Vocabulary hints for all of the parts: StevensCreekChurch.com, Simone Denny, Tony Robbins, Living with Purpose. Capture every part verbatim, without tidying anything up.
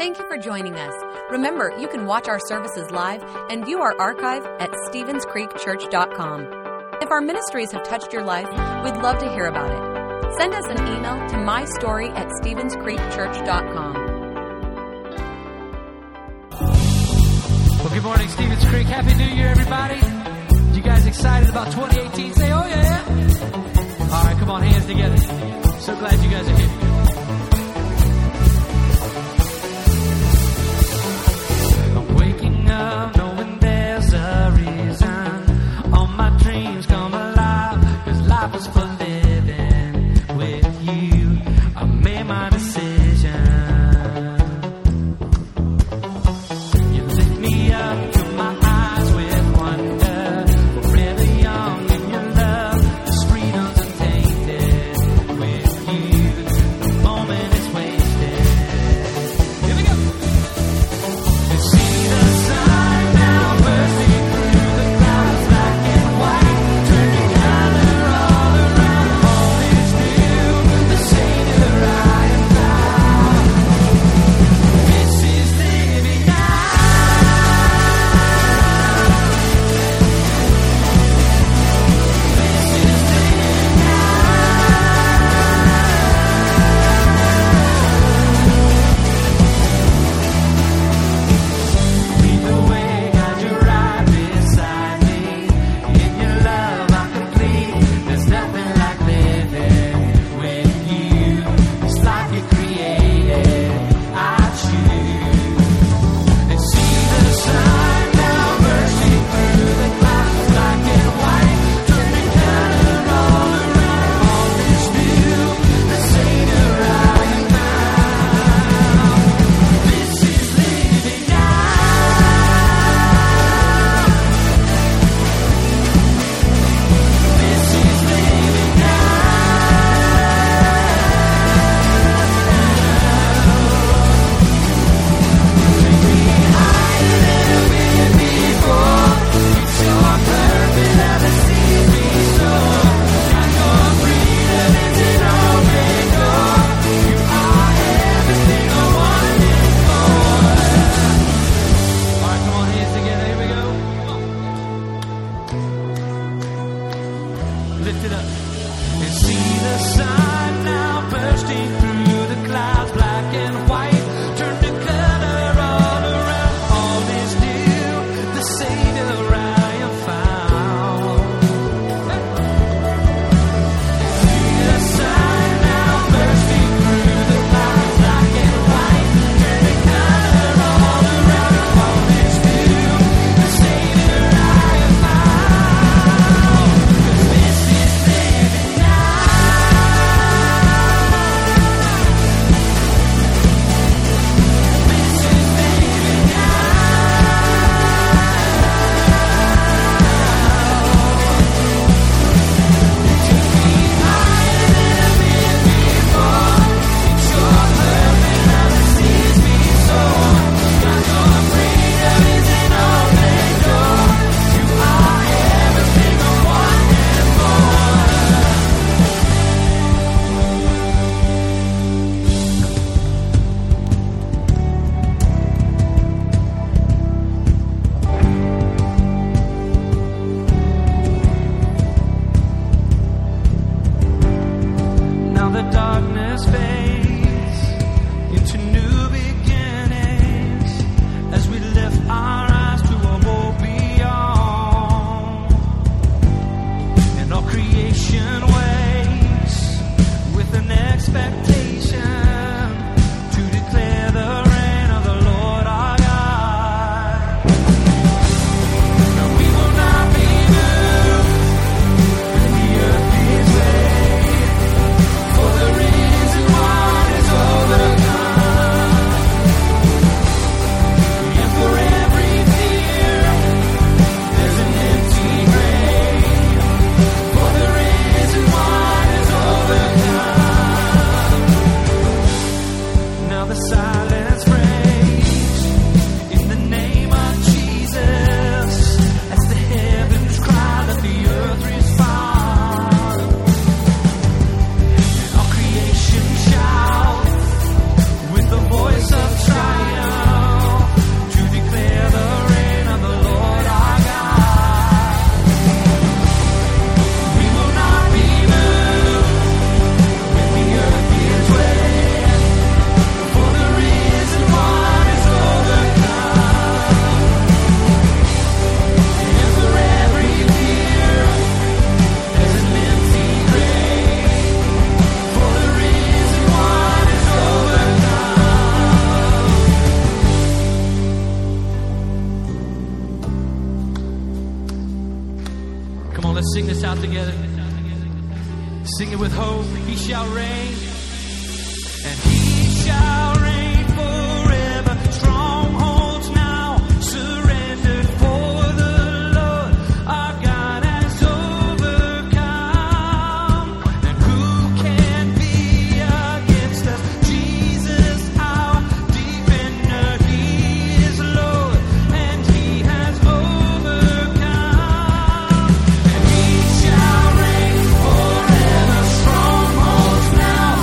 Thank you for joining us. Remember, you can watch our services live and view our archive at Stevens Creek Church dot com. If our ministries have touched your life, we'd love to hear about it. Send us an email to mystory at Stevens Creek Church dot com. Well, good morning, Stevens Creek. Happy New Year, everybody. You guys excited about twenty eighteen? Say, oh, yeah. All right, come on, hands together. So glad you guys are here. I'm waking up knowing there's a reason. All my dreams come alive because life is for living with you. I made my decision. Of triumph. this out together. Sing it with hope. He shall reign. And he shall reign forever. Strongholds now surrendered for the Lord. Our God has overcome. And who can be against us? Jesus, our defender. He is Lord. And he has overcome. And he shall reign forever. Strongholds now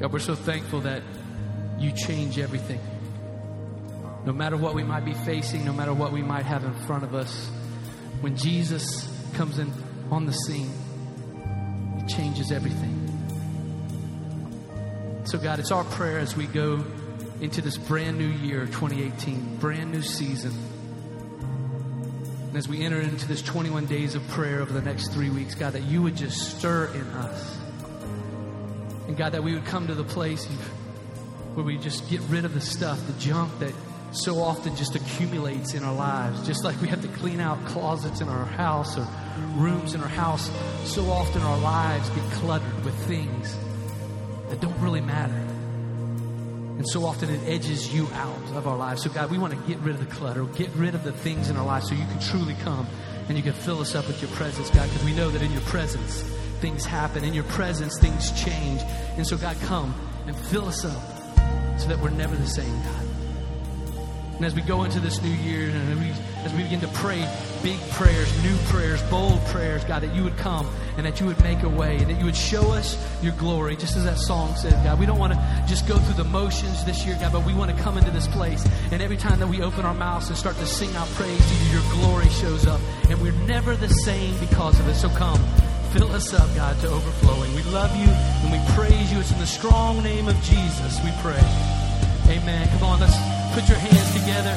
God, we're so thankful that you change everything. No matter what we might be facing, no matter what we might have in front of us, when Jesus comes in on the scene, it changes everything. So God, it's our prayer as we go into this brand new year, twenty eighteen, brand new season. And as we enter into this twenty-one days of prayer over the next three weeks, God, that you would just stir in us. And God, that we would come to the place where we just get rid of the stuff, the junk that so often just accumulates in our lives. Just like we have to clean out closets in our house or rooms in our house, so often our lives get cluttered with things that don't really matter. And so often it edges you out of our lives. So God, we want to get rid of the clutter, get rid of the things in our lives so you can truly come and you can fill us up with your presence, God, because we know that in your presence, things happen. In your presence, things change. And so, God, come and fill us up so that we're never the same, God. And as we go into this new year, and we, as we begin to pray big prayers, new prayers, bold prayers, God, that you would come and that you would make a way and that you would show us your glory, just as that song says, God. We don't want to just go through the motions this year, God, but we want to come into this place. And every time that we open our mouths and start to sing out praise to you, your glory shows up. And we're never the same because of it. So come. Fill us up, God, to overflowing. We love you and we praise you. It's in the strong name of Jesus we pray. Amen. Come on, let's put your hands together.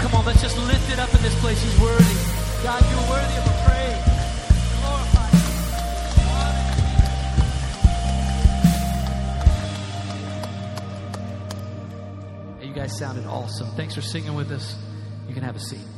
Come on, let's just lift it up in this place. He's worthy. God, you're worthy of a praise. Glorify you. You guys sounded awesome. Thanks for singing with us. You can have a seat.